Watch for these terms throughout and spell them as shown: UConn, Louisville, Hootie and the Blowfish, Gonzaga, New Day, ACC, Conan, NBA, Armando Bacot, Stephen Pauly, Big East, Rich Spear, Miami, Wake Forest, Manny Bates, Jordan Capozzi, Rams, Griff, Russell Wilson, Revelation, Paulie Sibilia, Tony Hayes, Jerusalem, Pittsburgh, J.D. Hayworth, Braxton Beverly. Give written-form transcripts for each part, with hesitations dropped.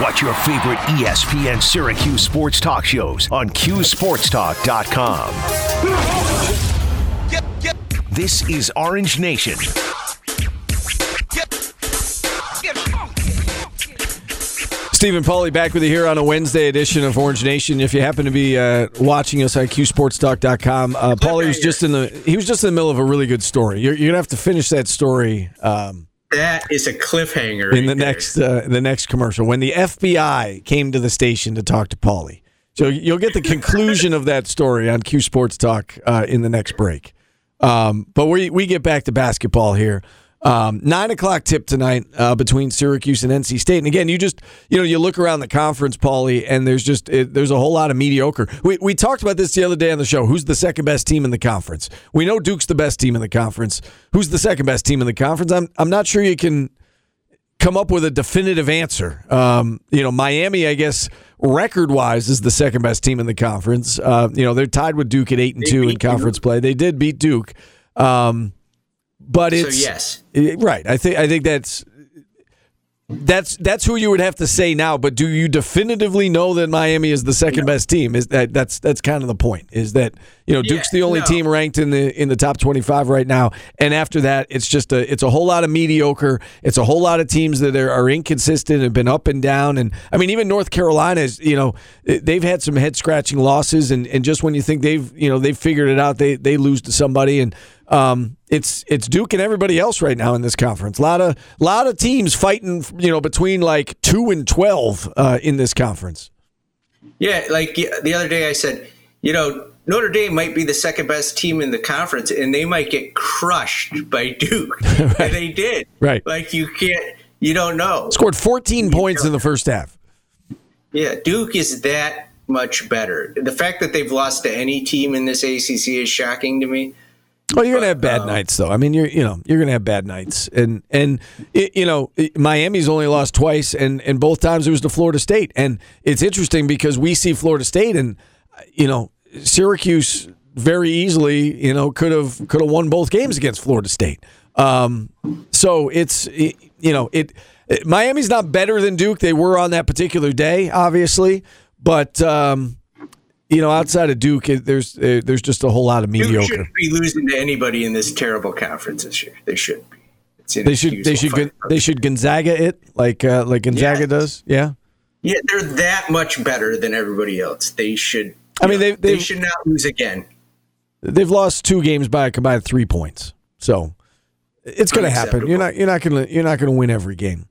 Watch your favorite ESPN Syracuse sports talk shows on QSportsTalk.com. This is Orange Nation. Stephen Pauly back with you here on a Wednesday edition of Orange Nation. If you happen to be watching us on QSportsTalk.com, Pauly was just in the middle of a really good story. You're gonna have to finish that story. That is a cliffhanger in the next commercial when the FBI came to the station to talk to Pauly. So you'll get the conclusion of that story on QSportsTalk in the next break. But we get back to basketball here. 9 o'clock tip tonight between Syracuse and NC State. And again, you look around the conference, Pauly, and there's a whole lot of mediocre. We talked about this the other day on the show. Who's the second best team in the conference? We know Duke's the best team in the conference. Who's the second best team in the conference? I'm not sure you can come up with a definitive answer. Miami, I guess, record-wise, is the second best team in the conference. They're tied with Duke at 8-2 in conference play. They did beat Duke. But it's so yes, right. I think that's who you would have to say now. But do you definitively know that Miami is the second best team? Is that's kind of the point? Is that Duke's the only team ranked in the top 25 right now, and after that it's a whole lot of mediocre. It's a whole lot of teams that are inconsistent and been up and down. And I mean, even North Carolina is they've had some head scratching losses, and just when you think they've figured it out, they lose to somebody and. It's Duke and everybody else right now in this conference. A lot of teams fighting, between like 2 and 12 in this conference. Yeah, like the other day I said, Notre Dame might be the second best team in the conference, and they might get crushed by Duke. Right. And they did. Right. Like you don't know. Scored 14 points in the first half. Yeah, Duke is that much better. The fact that they've lost to any team in this ACC is shocking to me. Well, you're gonna have bad nights, though. I mean, you're gonna have bad nights, and Miami's only lost twice, and both times it was to Florida State, and it's interesting because we see Florida State, and Syracuse very easily, could have won both games against Florida State. So Miami's not better than Duke. They were on that particular day, obviously, but. Outside of Duke, there's just a whole lot of mediocre. Duke shouldn't be losing to anybody in this terrible conference this year. They shouldn't be. They should Gonzaga it like Gonzaga does. Yeah. Yeah, they're that much better than everybody else. They should. They should not lose again. They've lost 2 games by a combined 3 points, so it's going to happen. You're not going to win every game,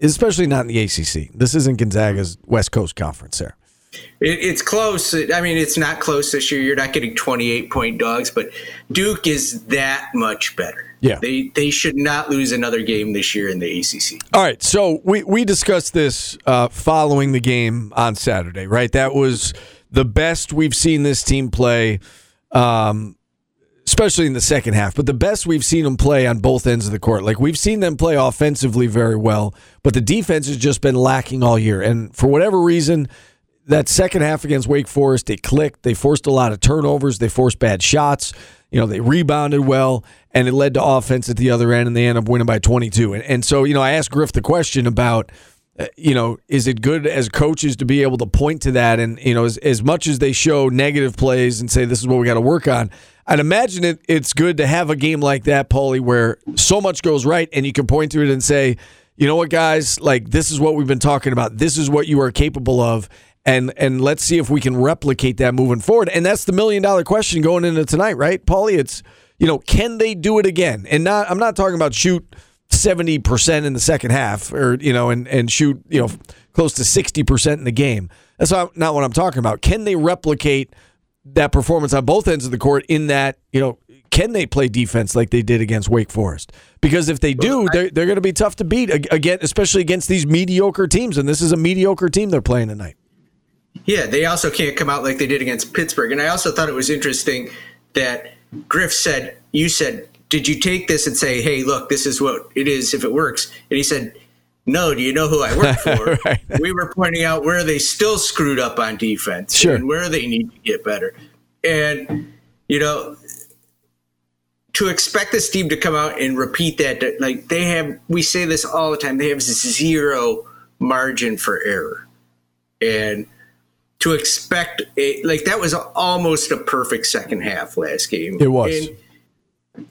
especially not in the ACC. This isn't Gonzaga's West Coast Conference there. It's close. I mean, it's not close this year. You're not getting 28-point dogs, but Duke is that much better. Yeah, they should not lose another game this year in the ACC. All right, so we discussed this following the game on Saturday, right? That was the best we've seen this team play, especially in the second half, but the best we've seen them play on both ends of the court. Like, we've seen them play offensively very well, but the defense has just been lacking all year. And for whatever reason, that second half against Wake Forest, it clicked. They forced a lot of turnovers. They forced bad shots. They rebounded well, and it led to offense at the other end, and they end up winning by 22. And so, I asked Griff the question about, is it good as coaches to be able to point to that? And, as much as they show negative plays and say this is what we got to work on, I'd imagine it's good to have a game like that, Paulie, where so much goes right, and you can point to it and say, you know what, guys, like, this is what we've been talking about. This is what you are capable of. And let's see if we can replicate that moving forward. And that's the $1 million question going into tonight, right, Paulie? It's, can they do it again? And I'm not talking about shoot 70% in the second half or, and shoot, close to 60% in the game. That's not what I'm talking about. Can they replicate that performance on both ends of the court in that, can they play defense like they did against Wake Forest? Because if they do, they're going to be tough to beat, again, especially against these mediocre teams. And this is a mediocre team they're playing tonight. Yeah, they also can't come out like they did against Pittsburgh. And I also thought it was interesting that Griff said, you said, did you take this and say, hey, look, this is what it is if it works? And he said, no, do you know who I work for? Right. We were pointing out where they still screwed up on defense and where they need to get better. And, to expect this team to come out and repeat that, like we say this all the time, they have zero margin for error. And to expect – like, that was almost a perfect second half last game. It was.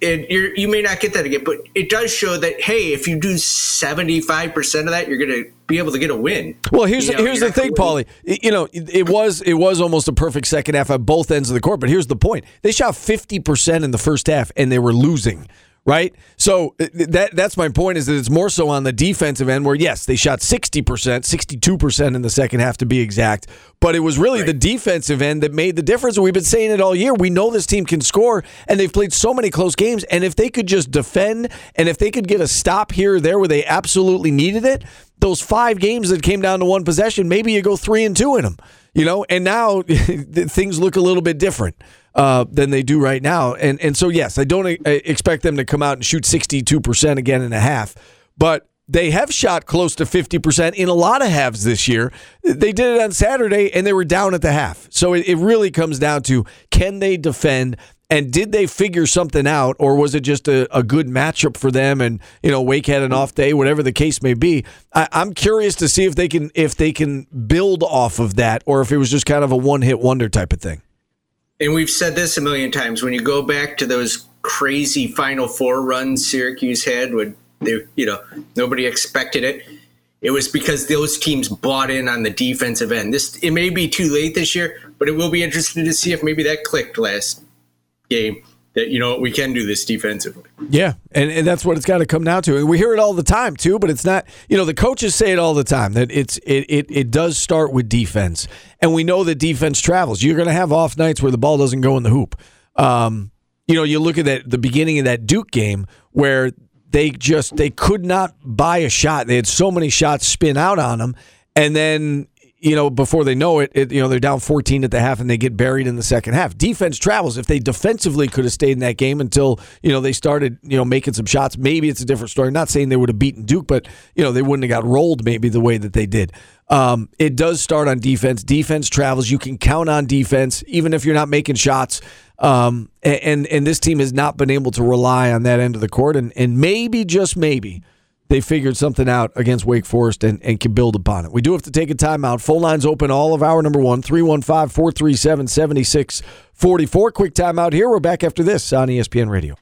And you may not get that again, but it does show that, hey, if you do 75% of that, you're going to be able to get a win. Well, here's the thing, Paulie. You know, it was almost a perfect second half at both ends of the court, but here's the point. They shot 50% in the first half, and they were losing, right? So that's my point, is that it's more so on the defensive end where, yes, they shot 60%, 62% in the second half to be exact, but it was really the defensive end that made the difference. And we've been saying it all year. We know this team can score, and they've played so many close games, and if they could just defend, and if they could get a stop here or there where they absolutely needed it, those 5 games that came down to one possession, maybe you go 3-2 in them, you know, and now things look a little bit different than they do right now. And so, yes, I don't expect them to come out and shoot 62% again in a half, but they have shot close to 50% in a lot of halves this year. They did it on Saturday, and they were down at the half. So it really comes down to, can they defend, and did they figure something out, or was it just a good matchup for them, and, you know, Wake had an off day, whatever the case may be. I'm curious to see if they can build off of that, or if it was just kind of a one-hit wonder type of thing. And we've said this a million times. When you go back to those crazy Final Four runs Syracuse had, when they, you know, nobody expected it, it was because those teams bought in on the defensive end. It may be too late this year, but it will be interesting to see if maybe that clicked last game, that, you know, we can do this defensively. Yeah, and that's what it's got to come down to. And we hear it all the time, too, but it's not, you know, the coaches say it all the time, that it does start with defense. And we know that defense travels. You're going to have off nights where the ball doesn't go in the hoop. You know, you look at the beginning of that Duke game where they could not buy a shot. They had so many shots spin out on them, and then, you know, before they know it, you know, they're down 14 at the half, and they get buried in the second half. Defense travels. If they defensively could have stayed in that game until, you know, they started, you know, making some shots, maybe it's a different story. I'm not saying they would have beaten Duke, but, you know, they wouldn't have got rolled maybe the way that they did. It does start on defense. Defense travels. You can count on defense, even if you're not making shots. And this team has not been able to rely on that end of the court. And maybe, just maybe, they figured something out against Wake Forest and can build upon it. We do have to take a timeout. Phone lines open all of hour number one, 315-437-7644. Quick timeout here. We're back after this on ESPN Radio.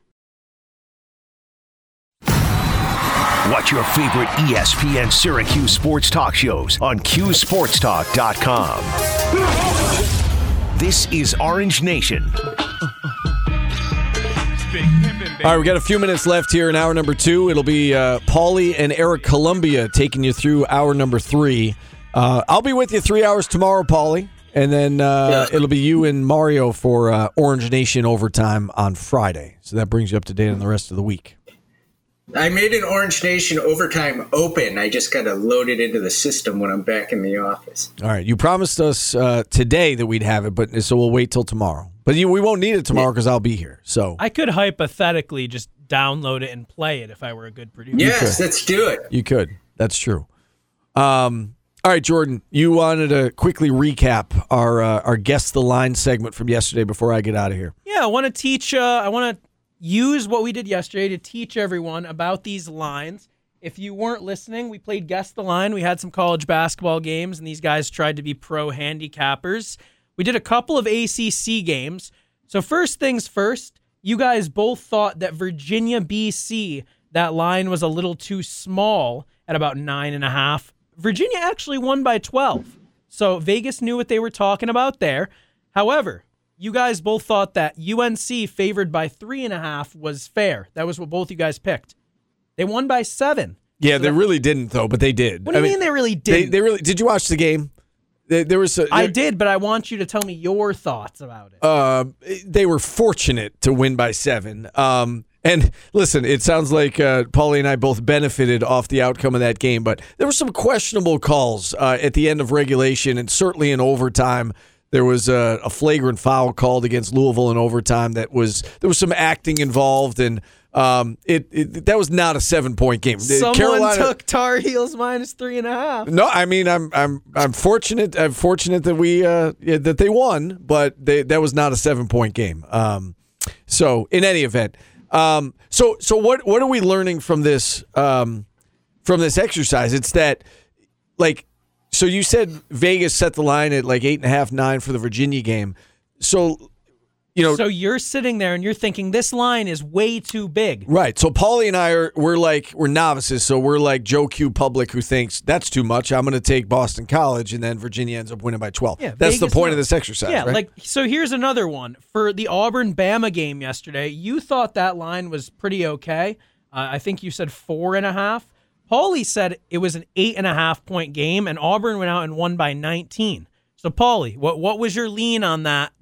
Watch your favorite ESPN Syracuse sports talk shows on QSportsTalk.com. This is Orange Nation. All right, we got a few minutes left here in hour number two. It'll be Paulie and Eric Columbia taking you through hour number three. I'll be with you 3 hours tomorrow, Paulie, and then it'll be you and Mario for Orange Nation Overtime on Friday. So that brings you up to date on the rest of the week. I made an Orange Nation Overtime open. I just got to load it into the system when I'm back in the office. All right, you promised us today that we'd have it, but so we'll wait till tomorrow. But we won't need it tomorrow because I'll be here. So I could hypothetically just download it and play it if I were a good producer. Yes, let's do it. You could. That's true. All right, Jordan, you wanted to quickly recap our Guess the Line segment from yesterday before I get out of here. Yeah, I want to use what we did yesterday to teach everyone about these lines. If you weren't listening, we played Guess the Line. We had some college basketball games, and these guys tried to be pro handicappers. We did a couple of ACC games. So first things first, you guys both thought that Virginia-BC, that line was a little too small at about 9.5. Virginia actually won by 12. So Vegas knew what they were talking about there. However, you guys both thought that UNC favored by 3.5 was fair. That was what both you guys picked. They won by 7. Yeah, so they really didn't, though, but they did. What do you mean they really didn't? They really did. You watch the game? I did, but I want you to tell me your thoughts about it. They were fortunate to win by 7. And listen, it sounds like Paulie and I both benefited off the outcome of that game, but there were some questionable calls at the end of regulation and certainly in overtime. There was a flagrant foul called against Louisville in overtime. There was some acting involved, and that was not a 7-point game. Someone took Tar Heels minus 3.5. No, I mean I'm fortunate. I'm fortunate that we that they won, but that was not a 7-point game. So in any event, so what are we learning from this exercise? It's that like, so you said Vegas set the line at like 8.5, 9 for the Virginia game. So, you know. So you're sitting there and you're thinking this line is way too big. Right. So Paulie and I we're novices. So we're like Joe Q Public who thinks that's too much. I'm going to take Boston College, and then Virginia ends up winning by 12. Yeah, that's Vegas the point of this exercise. Yeah. Right? Like, so here's another one for the Auburn-Bama game yesterday. You thought that line was pretty okay. I think you said 4.5. Paulie said it was an 8.5-point game, and Auburn went out and won by 19. So, Paulie, what was your lean on that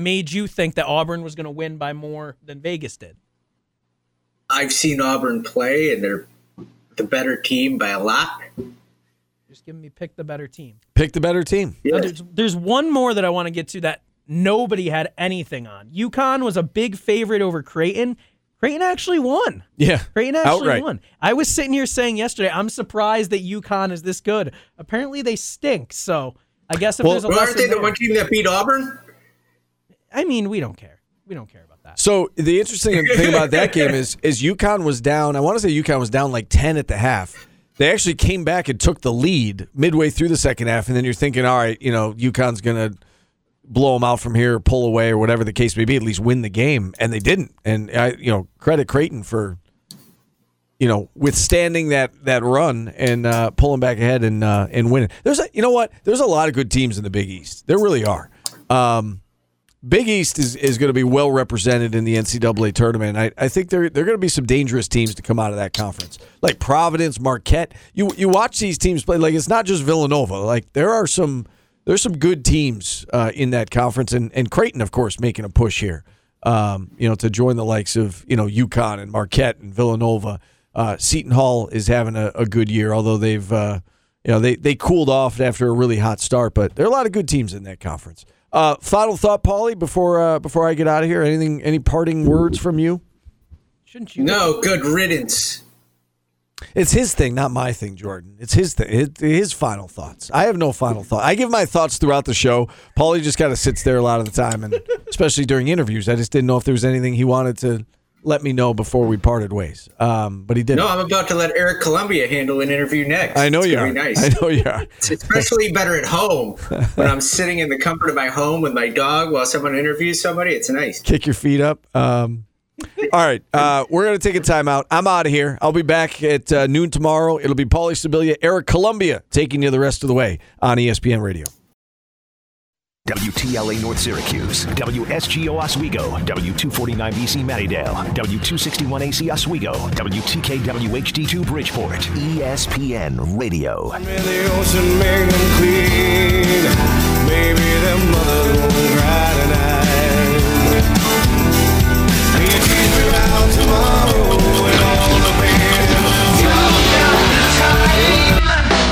made you think that Auburn was going to win by more than Vegas did? I've seen Auburn play, and they're the better team by a lot. Just give me pick the better team. Pick the better team. Yeah. Now, there's one more that I want to get to that nobody had anything on. UConn was a big favorite over Creighton. Creighton actually won. Yeah, Creighton actually outright won. I was sitting here saying yesterday, I'm surprised that UConn is this good. Apparently they stink, so I guess if there's a lesson aren't they the one team that beat Auburn? I mean, we don't care. We don't care about that. So the interesting thing about that game is UConn was down. I want to say UConn was down like 10 at the half. They actually came back and took the lead midway through the second half, and then you're thinking, all right, you know, UConn's going to blow them out from here, pull away, or whatever the case may be. At least win the game, and they didn't. And I, you know, credit Creighton for, you know, withstanding that run and pulling back ahead and winning. There's a lot of good teams in the Big East. There really are. Big East is going to be well represented in the NCAA tournament. I think there are going to be some dangerous teams to come out of that conference, like Providence, Marquette. You watch these teams play. Like, it's not just Villanova. Like, there are some. There's some good teams in that conference, and Creighton, of course, making a push here, you know, to join the likes of, you know, UConn and Marquette and Villanova. Seton Hall is having a good year, although they've, you know, they cooled off after a really hot start. But there are a lot of good teams in that conference. Final thought, Paulie, before I get out of here, any parting words from you? Shouldn't you? No, good riddance. It's his thing, not my thing, Jordan. It's his thing. His final thoughts. I have no final thought. I give my thoughts throughout the show. Paulie just kind of sits there a lot of the time, and especially during interviews. I just didn't know if there was anything he wanted to let me know before we parted ways. But he didn't. No, I'm about to let Eric Columbia handle an interview next. I know you are. Nice. I know you are. It's especially better at home when I'm sitting in the comfort of my home with my dog while someone interviews somebody. It's nice. Kick your feet up. All right, we're going to take a timeout. I'm out of here. I'll be back at noon tomorrow. It'll be Paulie Sibilia, Eric Columbia, taking you the rest of the way on ESPN Radio. WTLA North Syracuse, WSGO Oswego, W249 BC Mattydale, W261AC Oswego, WTKWHD2 Bridgeport, ESPN Radio. May the ocean make them clean, maybe their mother won't cry tonight.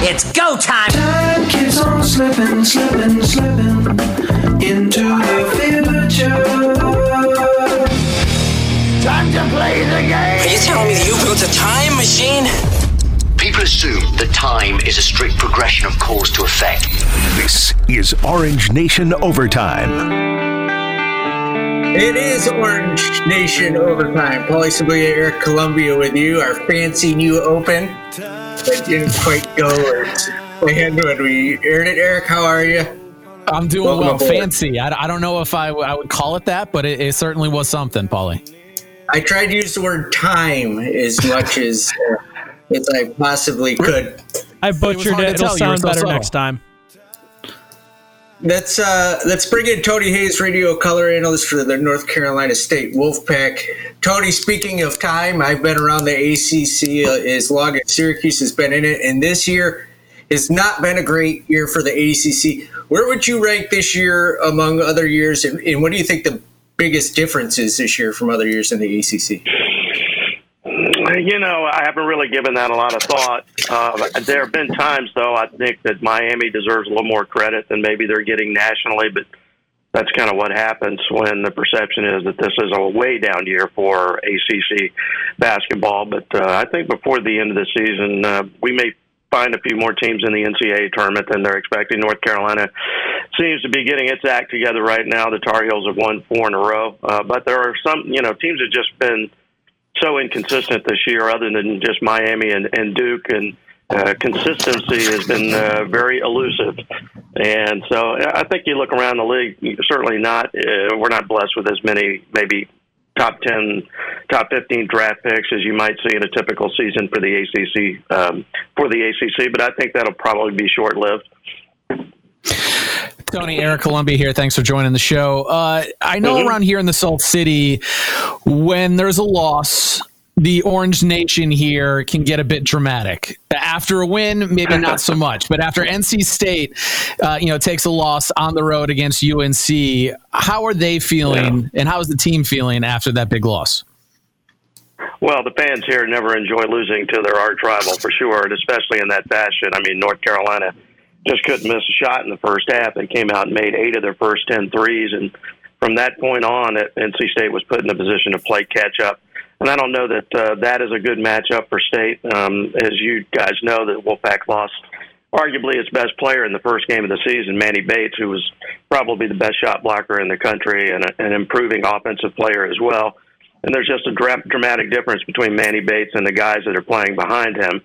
It's go time! Time keeps on slipping, slipping, slipping into the future. Time to play the game! Are you telling me that you built a time machine? People assume that time is a strict progression of cause to effect. This is Orange Nation Overtime. It is Orange Nation Overtime. Paulie Sibilia, Eric Columbia with you. Our fancy new open that didn't quite go as planned when we aired it. Eric, how are you? I'm doing well. Fancy. I don't know if I would call it that, but it certainly was something, Paulie. I tried to use the word time as much as I possibly could. I butchered it. It'll sound better next time. Let's bring in Tony Hayes, radio color analyst for the North Carolina State Wolfpack. Tony, speaking of time, I've been around the ACC as long as Syracuse has been in it, and this year has not been a great year for the ACC. Where would you rank this year among other years, and what do you think the biggest difference is this year from other years in the ACC? You know, I haven't really given that a lot of thought. There have been times, though, I think that Miami deserves a little more credit than maybe they're getting nationally, but that's kind of what happens when the perception is that this is a way-down year for ACC basketball. But I think before the end of the season, we may find a few more teams in the NCAA tournament than they're expecting. North Carolina seems to be getting its act together right now. The Tar Heels have won 4 in a row. But there are some, you know, teams have just been so inconsistent this year, other than just Miami and Duke and Consistency has been very elusive. And so I think you look around the league, certainly not. We're not blessed with as many maybe top 10, top 15 draft picks as you might see in a typical season for the ACC. But I think that'll probably be short-lived. Tony, Eric Columbia here. Thanks for joining the show. I know around here in the Salt City, when there's a loss, the Orange Nation here can get a bit dramatic. After a win, maybe not so much, but after NC State, takes a loss on the road against UNC, how are they feeling, and how is the team feeling after that big loss? Well, the fans here never enjoy losing to their arch rival for sure, and especially in that fashion. I mean, North Carolina just couldn't miss a shot in the first half. They came out and made 8 of their first 10 threes, and from that point on, NC State was put in a position to play catch-up. And I don't know that that is a good matchup for State. As you guys know, that Wolfpack lost arguably its best player in the first game of the season, Manny Bates, who was probably the best shot blocker in the country and an improving offensive player as well. And there's just a dramatic difference between Manny Bates and the guys that are playing behind him.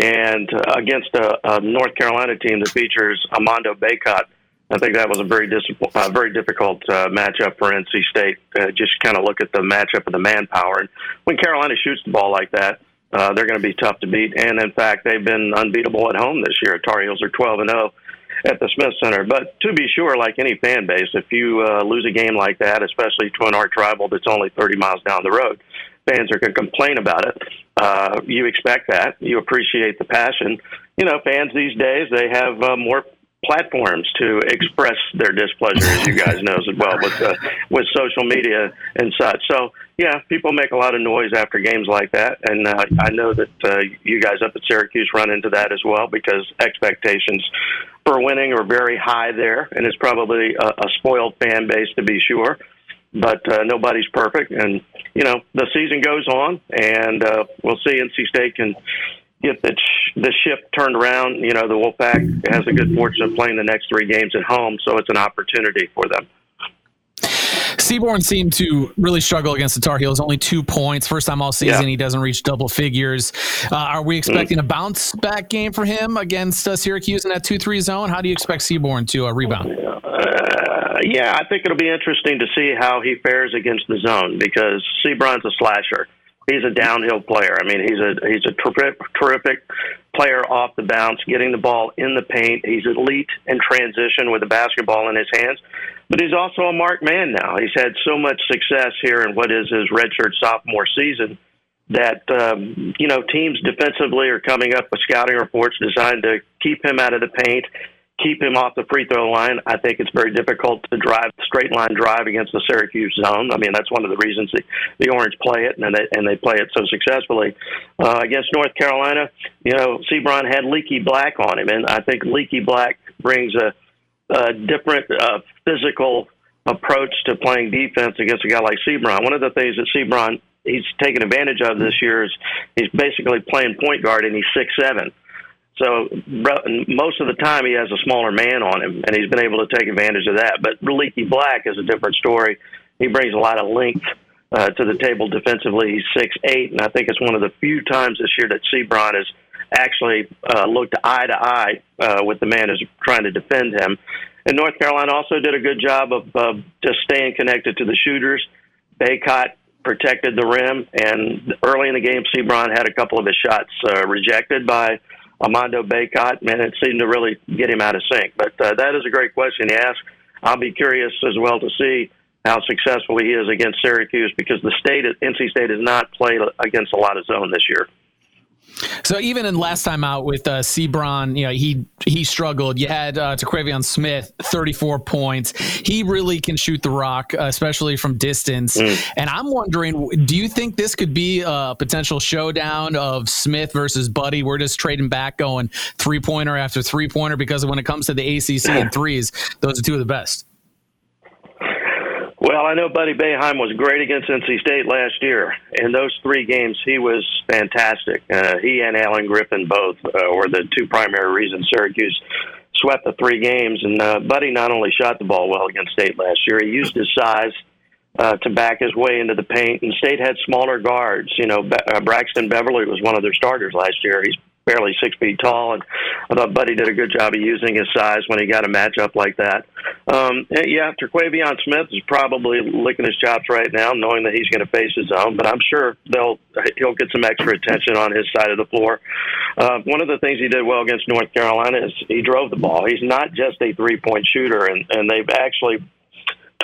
And against a North Carolina team that features Armando Bacot, I think that was a very difficult matchup for NC State. Just kind of look at the matchup of the manpower. And when Carolina shoots the ball like that, they're going to be tough to beat. And, in fact, they've been unbeatable at home this year. Tar Heels are 12-0 at the Smith Center. But to be sure, like any fan base, if you lose a game like that, especially to an arch rival that's only 30 miles down the road, fans are going to complain about it. You expect that. You appreciate the passion. You know, fans these days, they have more platforms to express their displeasure, as you guys know as well, with social media and such. So, yeah, people make a lot of noise after games like that, and I know that you guys up at Syracuse run into that as well because expectations for winning are very high there, and it's probably a spoiled fan base to be sure. But nobody's perfect, and, you know, the season goes on, and we'll see NC State can get the ship turned around. You know, the Wolfpack has the good fortune of playing the next 3 games at home, so it's an opportunity for them. Seabron seemed to really struggle against the Tar Heels. Only 2 points. First time all season he doesn't reach double figures. Are we expecting a bounce-back game for him against Syracuse in that 2-3 zone? How do you expect Seabron to rebound? Yeah, I think it'll be interesting to see how he fares against the zone because Seabron's a slasher. He's a downhill player. I mean, he's a terrific player off the bounce, getting the ball in the paint. He's elite in transition with the basketball in his hands. But he's also a marked man now. He's had so much success here in what is his redshirt sophomore season that, teams defensively are coming up with scouting reports designed to keep him out of the paint, keep him off the free throw line. I think it's very difficult to drive straight line drive against the Syracuse zone. I mean, that's one of the reasons the Orange play it, and they play it so successfully. Against North Carolina, Seabron had Leaky Black on him, and I think Leaky Black brings a different physical approach to playing defense against a guy like Seabron. One of the things that Seabron, he's taken advantage of this year is he's basically playing point guard, and he's 6'7". So most of the time he has a smaller man on him, and he's been able to take advantage of that. But Leaky Black is a different story. He brings a lot of length to the table defensively. He's 6'8", and I think it's one of the few times this year that Seabron has actually looked eye-to-eye with the man who's trying to defend him. And North Carolina also did a good job of just staying connected to the shooters. Bacot protected the rim, and early in the game, Seabron had a couple of his shots rejected by Armando Bacot, man, it seemed to really get him out of sync. But that is a great question you ask. I'll be curious as well to see how successful he is against Syracuse because NC State has not played against a lot of zone this year. So even in last time out with Seabron, he struggled. You had Taquavion Smith, 34 points. He really can shoot the rock, especially from distance. And I'm wondering, do you think this could be a potential showdown of Smith versus Buddy? We're just trading back going three-pointer after three-pointer because when it comes to the ACC and threes, those are two of the best. Well, I know Buddy Boeheim was great against NC State last year. In those 3 games, he was fantastic. He and Alan Griffin both were the 2 primary reasons Syracuse swept the 3 games. And Buddy not only shot the ball well against State last year, he used his size to back his way into the paint. And State had smaller guards. Braxton Beverly was one of their starters last year. He's barely 6 feet tall, and I thought Buddy did a good job of using his size when he got a matchup like that. Taquavion Smith is probably licking his chops right now, knowing that he's going to face his own, but I'm sure he'll get some extra attention on his side of the floor. One of the things he did well against North Carolina is he drove the ball. He's not just a three-point shooter, and they've actually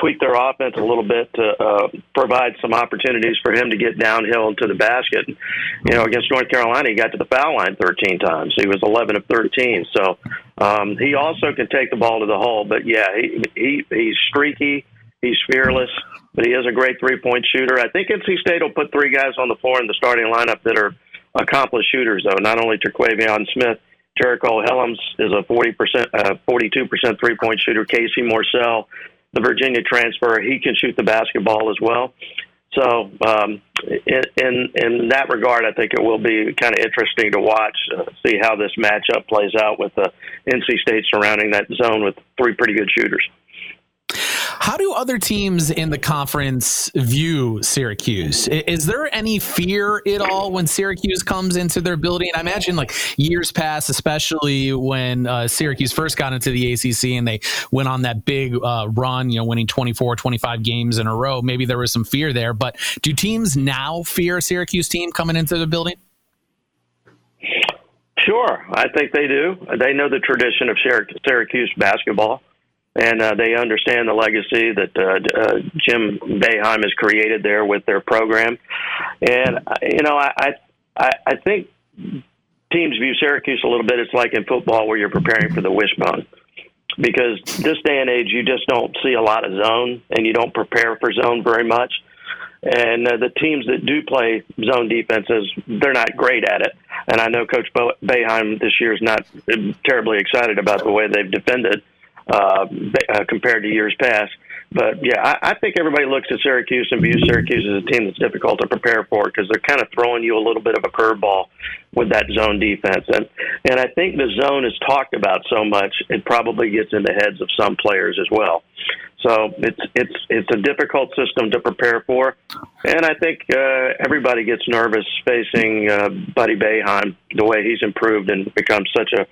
tweak their offense a little bit to provide some opportunities for him to get downhill to the basket. You know, against North Carolina, he got to the foul line 13 times. He was 11 of 13. So he also can take the ball to the hole. But, yeah, he's streaky. He's fearless. But he is a great three-point shooter. I think NC State will put three guys on the floor in the starting lineup that are accomplished shooters, though, not only Taquavion Smith. Jericho Helms is a 42% three-point shooter. Casey Morcell, the Virginia transfer, he can shoot the basketball as well. So in that regard, I think it will be kind of interesting to watch, see how this matchup plays out with NC State surrounding that zone with three pretty good shooters. How do other teams in the conference view Syracuse? Is there any fear at all when Syracuse comes into their building? I imagine like years past, especially when Syracuse first got into the ACC and they went on that big run, you know, winning 24, 25 games in a row. Maybe there was some fear there, but do teams now fear a Syracuse team coming into the building? Sure. I think they do. They know the tradition of Syracuse basketball. And they understand the legacy that Jim Boeheim has created there with their program. And, you know, I think teams view Syracuse a little bit. It's like in football where you're preparing for the wishbone. Because this day and age, you just don't see a lot of zone, and you don't prepare for zone very much. And the teams that do play zone defenses, they're not great at it. And I know Coach Boeheim this year is not terribly excited about the way they've defended compared to years past. But, yeah, I think everybody looks at Syracuse and views Syracuse as a team that's difficult to prepare for because they're kind of throwing you a little bit of a curveball with that zone defense. And I think the zone is talked about so much, it probably gets in the heads of some players as well. So it's a difficult system to prepare for. And I think everybody gets nervous facing Buddy Boeheim, the way he's improved and become such a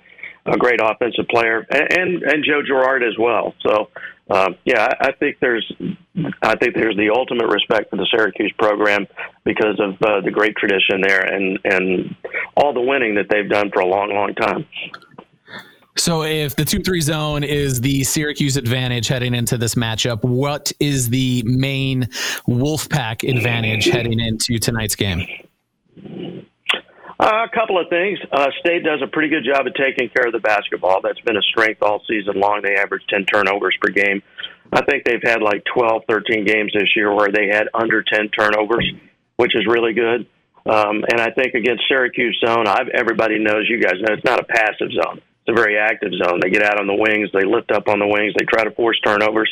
great offensive player, and Joe Girard as well. So, I think there's the ultimate respect for the Syracuse program because of the great tradition there and all the winning that they've done for a long, long time. So if the 2-3 zone is the Syracuse advantage heading into this matchup, what is the main Wolfpack advantage heading into tonight's game? A couple of things. State does a pretty good job of taking care of the basketball. That's been a strength all season long. They average 10 turnovers per game. I think they've had like 12, 13 games this year where they had under 10 turnovers, which is really good. And I think against Syracuse zone, everybody knows, you guys know, it's not a passive zone. It's a very active zone. They get out on the wings. They lift up on the wings. They try to force turnovers.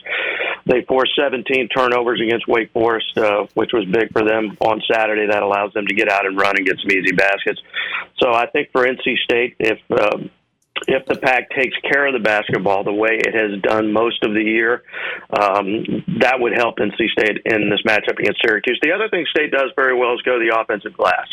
They forced 17 turnovers against Wake Forest, which was big for them on Saturday. That allows them to get out and run and get some easy baskets. So I think for NC State, if the Pack takes care of the basketball the way it has done most of the year, that would help NC State in this matchup against Syracuse. The other thing State does very well is go to the offensive glass.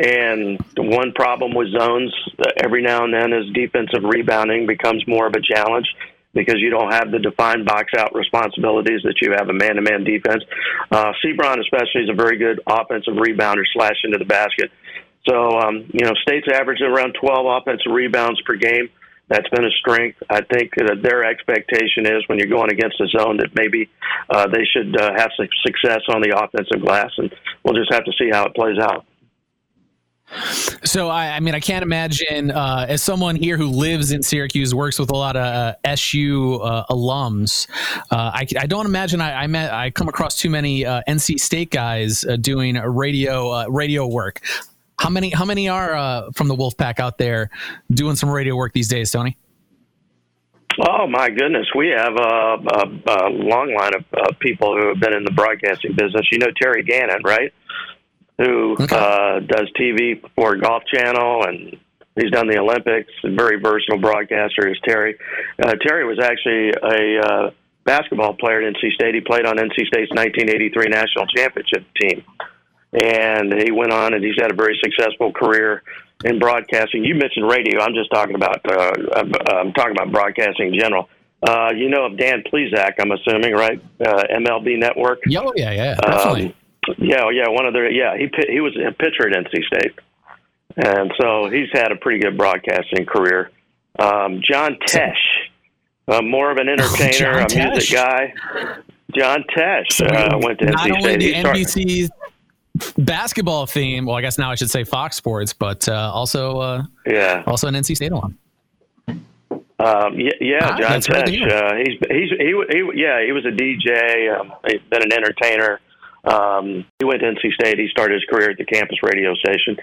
And the one problem with zones every now and then is defensive rebounding becomes more of a challenge because you don't have the defined box-out responsibilities that you have a man-to-man defense. Seabron especially is a very good offensive rebounder, slash into the basket. So, State's averaged around 12 offensive rebounds per game. That's been a strength. I think that their expectation is when you're going against a zone that maybe they should have some success on the offensive glass, and we'll just have to see how it plays out. So, I mean, I can't imagine as someone here who lives in Syracuse, works with a lot of SU alums, I don't imagine I come across too many NC State guys doing radio work. How many are from the Wolfpack out there doing some radio work these days, Tony? Oh, my goodness. We have a long line of people who have been in the broadcasting business. You know Terry Gannon, right? Who does TV for Golf Channel, and he's done the Olympics. A very versatile broadcaster is Terry. Terry was actually a basketball player at NC State. He played on NC State's 1983 national championship team, and he went on and he's had a very successful career in broadcasting. You mentioned radio. I'm just talking about broadcasting in general. You know of Dan Plezak, I'm assuming, right? MLB Network. Oh, yeah, definitely. One of their he was a pitcher at NC State, and so he's had a pretty good broadcasting career. John Tesh, more of an entertainer, a music guy. John Tesh went to NC State. Not only the NBC basketball theme. Well, I guess now I should say Fox Sports, but also an NC State alum. John Tesh. He was a DJ. He's been an entertainer. He went to NC State. He started his career at the campus radio station.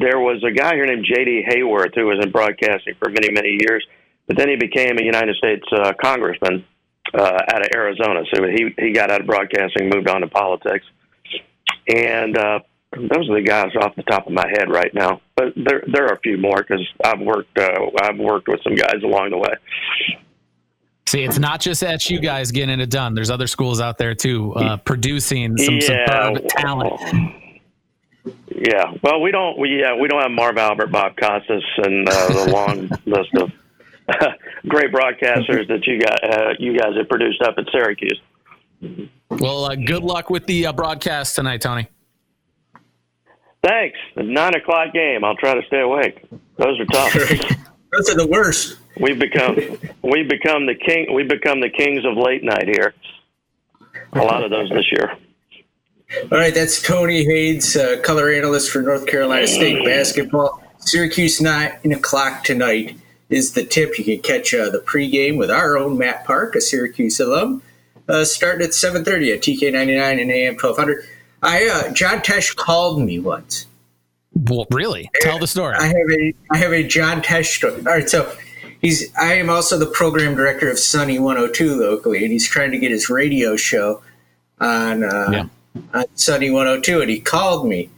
There was a guy here named J.D. Hayworth who was in broadcasting for many, many years, but then he became a United States congressman out of Arizona. So he got out of broadcasting, moved on to politics. And those are the guys off the top of my head right now. But there are a few more because I've worked with some guys along the way. See, it's not just at you guys getting it done. There's other schools out there, too, producing some superb talent. Yeah. Well, we don't have Marv Albert, Bob Costas, and the long list of great broadcasters that you guys have produced up at Syracuse. Well, good luck with the broadcast tonight, Tony. Thanks. The 9 o'clock game. I'll try to stay awake. Those are tough. Those are the worst. We become the kings of late night here. A lot of those this year. All right, that's Tony Hayes, color analyst for North Carolina State basketball. Syracuse 9 o'clock tonight is the tip. You can catch the pregame with our own Matt Park, a Syracuse alum, starting at 7:30 at TK99 and AM 1200. John Tesh called me once. Well, really? Tell the story. I have a John Tesh story. All right, so. I am also the program director of Sunny 102 locally, and he's trying to get his radio show on Sunny 102. And he called me,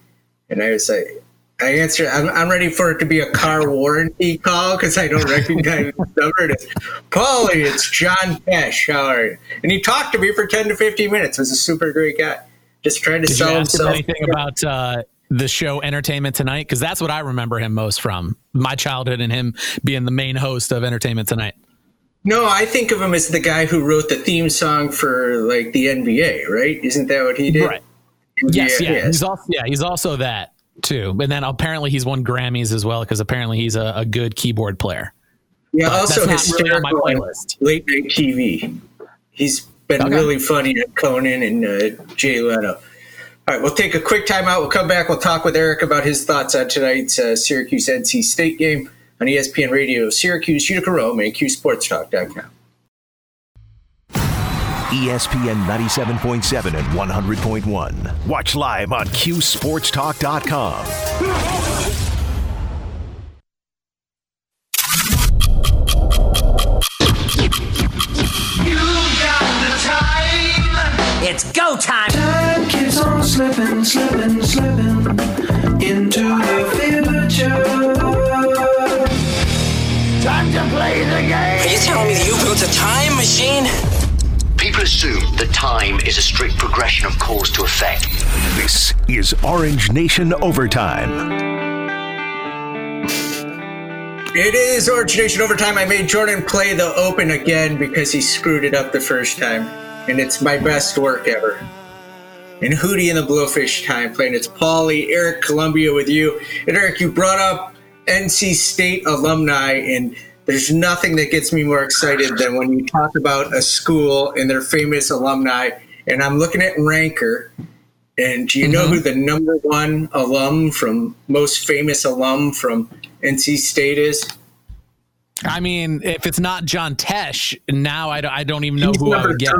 and I was like, I answered. I'm ready for it to be a car warranty call because I don't recognize the number. It's Paulie. It's John Tesh. How are you? And he talked to me for 10 to 15 minutes. It was a super great guy. Just trying to sell himself. Anything about the show Entertainment Tonight? Because that's what I remember him most from, my childhood and him being the main host of Entertainment Tonight. No, I think of him as the guy who wrote the theme song for like the NBA, right? Isn't that what he did? Right. Yes, yeah. He's also that too. And then apparently he's won Grammys as well, because apparently he's a good keyboard player. Yeah, but also hysterical on my playlist. Late night TV. He's been really funny at Conan and Jay Leno. All right, we'll take a quick timeout. We'll come back. We'll talk with Eric about his thoughts on tonight's Syracuse-NC State game on ESPN Radio, Syracuse, Utica, Rome, and QSportsTalk.com. ESPN 97.7 and 100.1. Watch live on QSportsTalk.com. It's go time! Time keeps on slipping into the future. Time to play the game! Are you telling me that you built a time machine? People assume that time is a strict progression of cause to effect. This is Orange Nation Overtime. It is Orange Nation Overtime. I made Jordan play the open again because he screwed it up the first time. And it's my best work ever. And Hootie and the Blowfish time playing. It's Paulie, Eric Columbia with you. And Eric, you brought up NC State alumni, and there's nothing that gets me more excited than when you talk about a school and their famous alumni. And I'm looking at Ranker, and do you know who the number one most famous alum from NC State is? I mean, if it's not John Tesh, now I don't even know He's who I would get.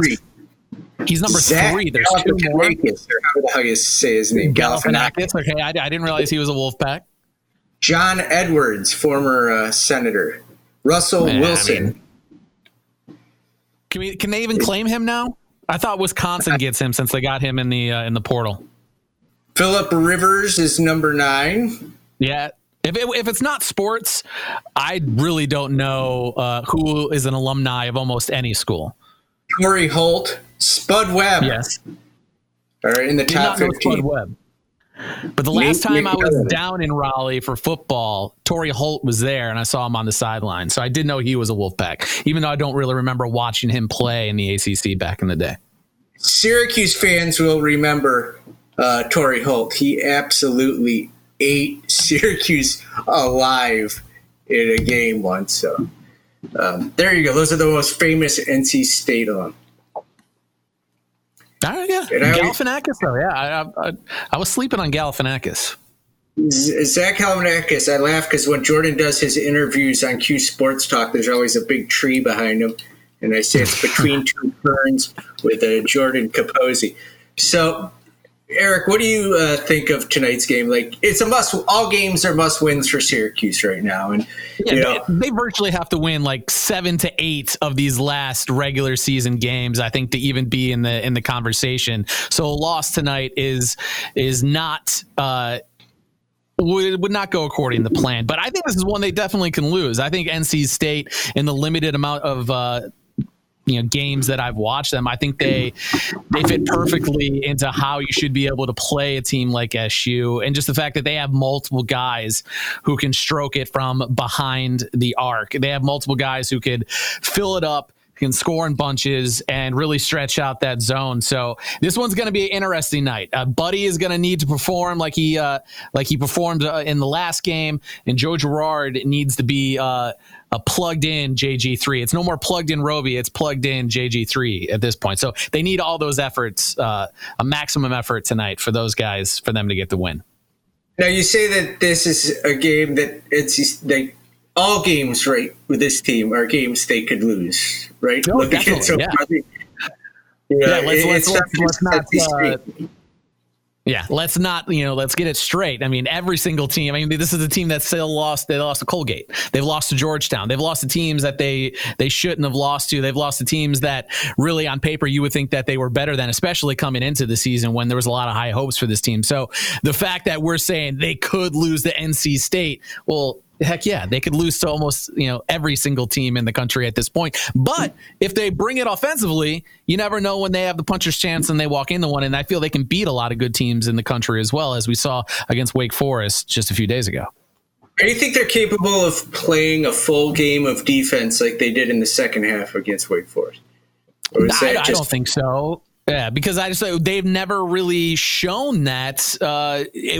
He's number three. There's two more. How do you say his name? Galifianakis. Okay, I didn't realize he was a Wolfpack. John Edwards, former senator. Russell Wilson. I mean, can they even claim him now? I thought Wisconsin gets him since they got him in the portal. Philip Rivers is number 9. Yeah. If it's not sports, I really don't know who is an alumni of almost any school. Torrey Holt. Spud Webb. Yes. All right, in the top 15. Spud Webb. But the last time I was down in Raleigh for football, Torrey Holt was there, and I saw him on the sideline. So I did know he was a Wolfpack, even though I don't really remember watching him play in the ACC back in the day. Syracuse fans will remember Torrey Holt. He absolutely ate Syracuse alive in a game once. So there you go. Those are the most famous NC State alum. Yeah, Galifianakis though. Yeah, I was sleeping on Galifianakis. Zach Galifianakis. I laugh because when Jordan does his interviews on Q Sports Talk, there's always a big tree behind him, and I say it's between two ferns with Jordan Capozzi. So, Eric, what do you think of tonight's game? Like, it's a must. All games are must wins for Syracuse right now, and they virtually have to win like 7 to 8 of these last regular season games, I think, to even be in the conversation. So a loss tonight is not would not go according to plan. But I think this is one they definitely can lose. I think NC State, in the limited amount of games that I've watched them, I think they fit perfectly into how you should be able to play a team like SU, and just the fact that they have multiple guys who can stroke it from behind the arc. They have multiple guys who could fill it up, can score in bunches, and really stretch out that zone. So this one's going to be an interesting night. Buddy is going to need to perform like he performed in the last game, and Joe Girard needs to be a plugged in JG3. It's no more plugged in Roby. It's plugged in JG3 at this point. So they need all those efforts, a maximum effort tonight for those guys, for them to get the win. Now, you say that this is a game that all games, right, with this team are games they could lose, right? No, definitely, so let's get it straight. I mean, every single team. I mean, this is a team that still lost. They lost to Colgate. They've lost to Georgetown. They've lost to teams that they shouldn't have lost to. They've lost to teams that really, on paper, you would think that they were better than, especially coming into the season when there was a lot of high hopes for this team. So the fact that we're saying they could lose to NC State, well, heck yeah, they could lose to almost every single team in the country at this point. But if they bring it offensively, you never know when they have the puncher's chance and they walk into one. And I feel they can beat a lot of good teams in the country as well, as we saw against Wake Forest just a few days ago. Do you think they're capable of playing a full game of defense like they did in the second half against Wake Forest? I don't think so. Yeah, because they've never really shown that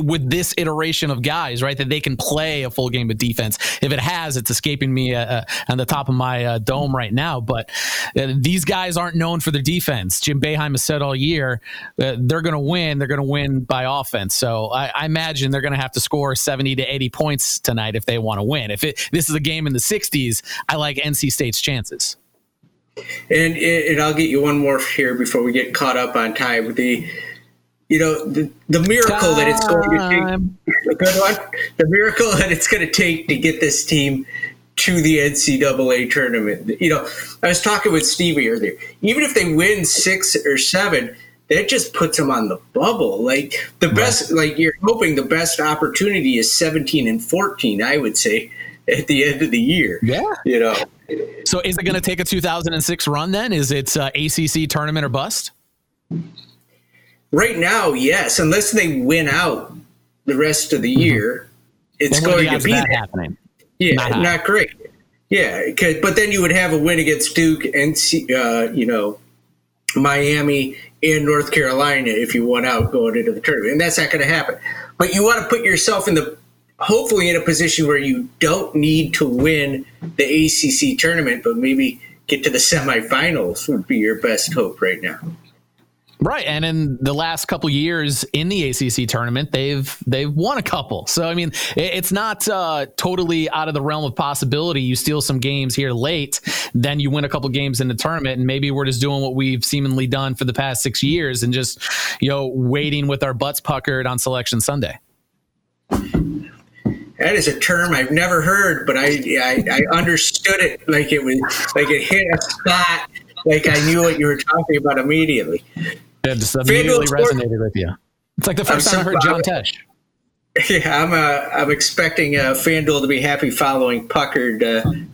with this iteration of guys, right, that they can play a full game of defense. If it has, it's escaping me on the top of my dome right now. But these guys aren't known for their defense. Jim Boeheim has said all year they're going to win. They're going to win by offense. So I imagine they're going to have to score 70 to 80 points tonight if they want to win. If this is a game in the 60s, I like NC State's chances. And I'll get you one more here before we get caught up on time. The miracle that it's going to take. Good one. The miracle that it's going to take to get this team to the NCAA tournament. I was talking with Stevie earlier. Even if they win 6 or 7, that just puts them on the bubble. Like the best, like you're hoping the best opportunity is 17 and 14. I would say at the end of the year. Yeah. So is it going to take a 2006 run then? Is it ACC tournament or bust? Right now, yes. Unless they win out the rest of the year, it's going to be happening. Yeah, not great. Yeah, but then you would have a win against Duke and Miami and North Carolina if you won out going into the tournament, and that's not going to happen. But you want to put yourself hopefully in a position where you don't need to win the ACC tournament, but maybe get to the semifinals would be your best hope right now. Right. And in the last couple years in the ACC tournament, they've won a couple. So, I mean, it's not totally out of the realm of possibility. You steal some games here late, then you win a couple games in the tournament. And maybe we're just doing what we've seemingly done for the past 6 years and just, waiting with our butts puckered on Selection Sunday. That is a term I've never heard, but I understood it like it was like it hit a spot, like I knew what you were talking about immediately. That just immediately resonated with you. It's like the first time I heard John Tesh. Yeah, I'm expecting FanDuel to be happy following puckered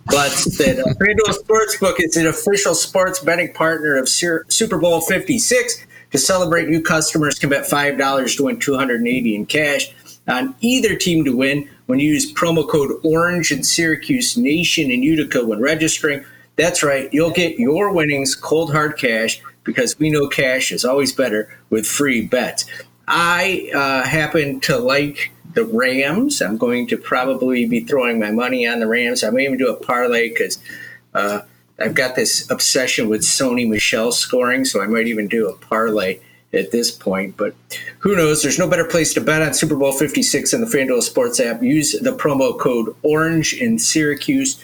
butts. That FanDuel Sportsbook is an official sports betting partner of Super Bowl 56. To celebrate, new customers can bet $5 to win $280 in cash on either team to win when you use promo code ORANGE and Syracuse Nation in Utica when registering. That's right, you'll get your winnings cold hard cash, because we know cash is always better with free bets. I happen to like the Rams. I'm going to probably be throwing my money on the Rams. I may even do a parlay because I've got this obsession with Sony Michel scoring, so I might even do a parlay at this point. But who knows? There's no better place to bet on Super Bowl 56 in the FanDuel Sports app. Use the promo code ORANGE in Syracuse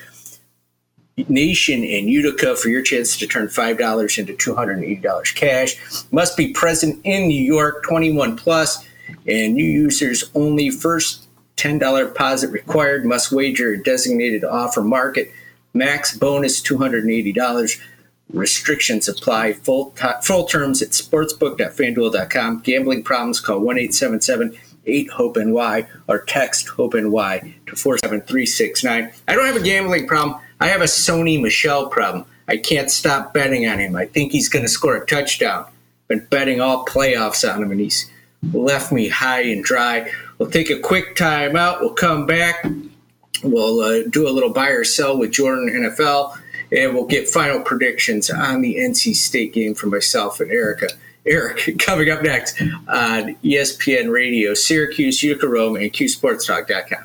Nation in Utica for your chance to turn $5 into $280 cash. Must be present in New York, 21 plus, and new users only. First $10 deposit required. Must wager a designated offer market. Max bonus $280. Restrictions apply. Full terms at sportsbook.fanduel.com. Gambling problems? Call 1-877-8-HOPE-NY or text HOPE-NY to 47369. I don't have a gambling problem. I have a Sony Michel problem. I can't stop betting on him. I think he's going to score a touchdown. Been betting all playoffs on him, and he's left me high and dry. We'll take a quick time out. We'll come back. We'll do a little buy or sell with Jordan NFL, and we'll get final predictions on the NC State game for myself and Eric, coming up next on ESPN Radio, Syracuse, Utica, Rome, and QSportsTalk.com.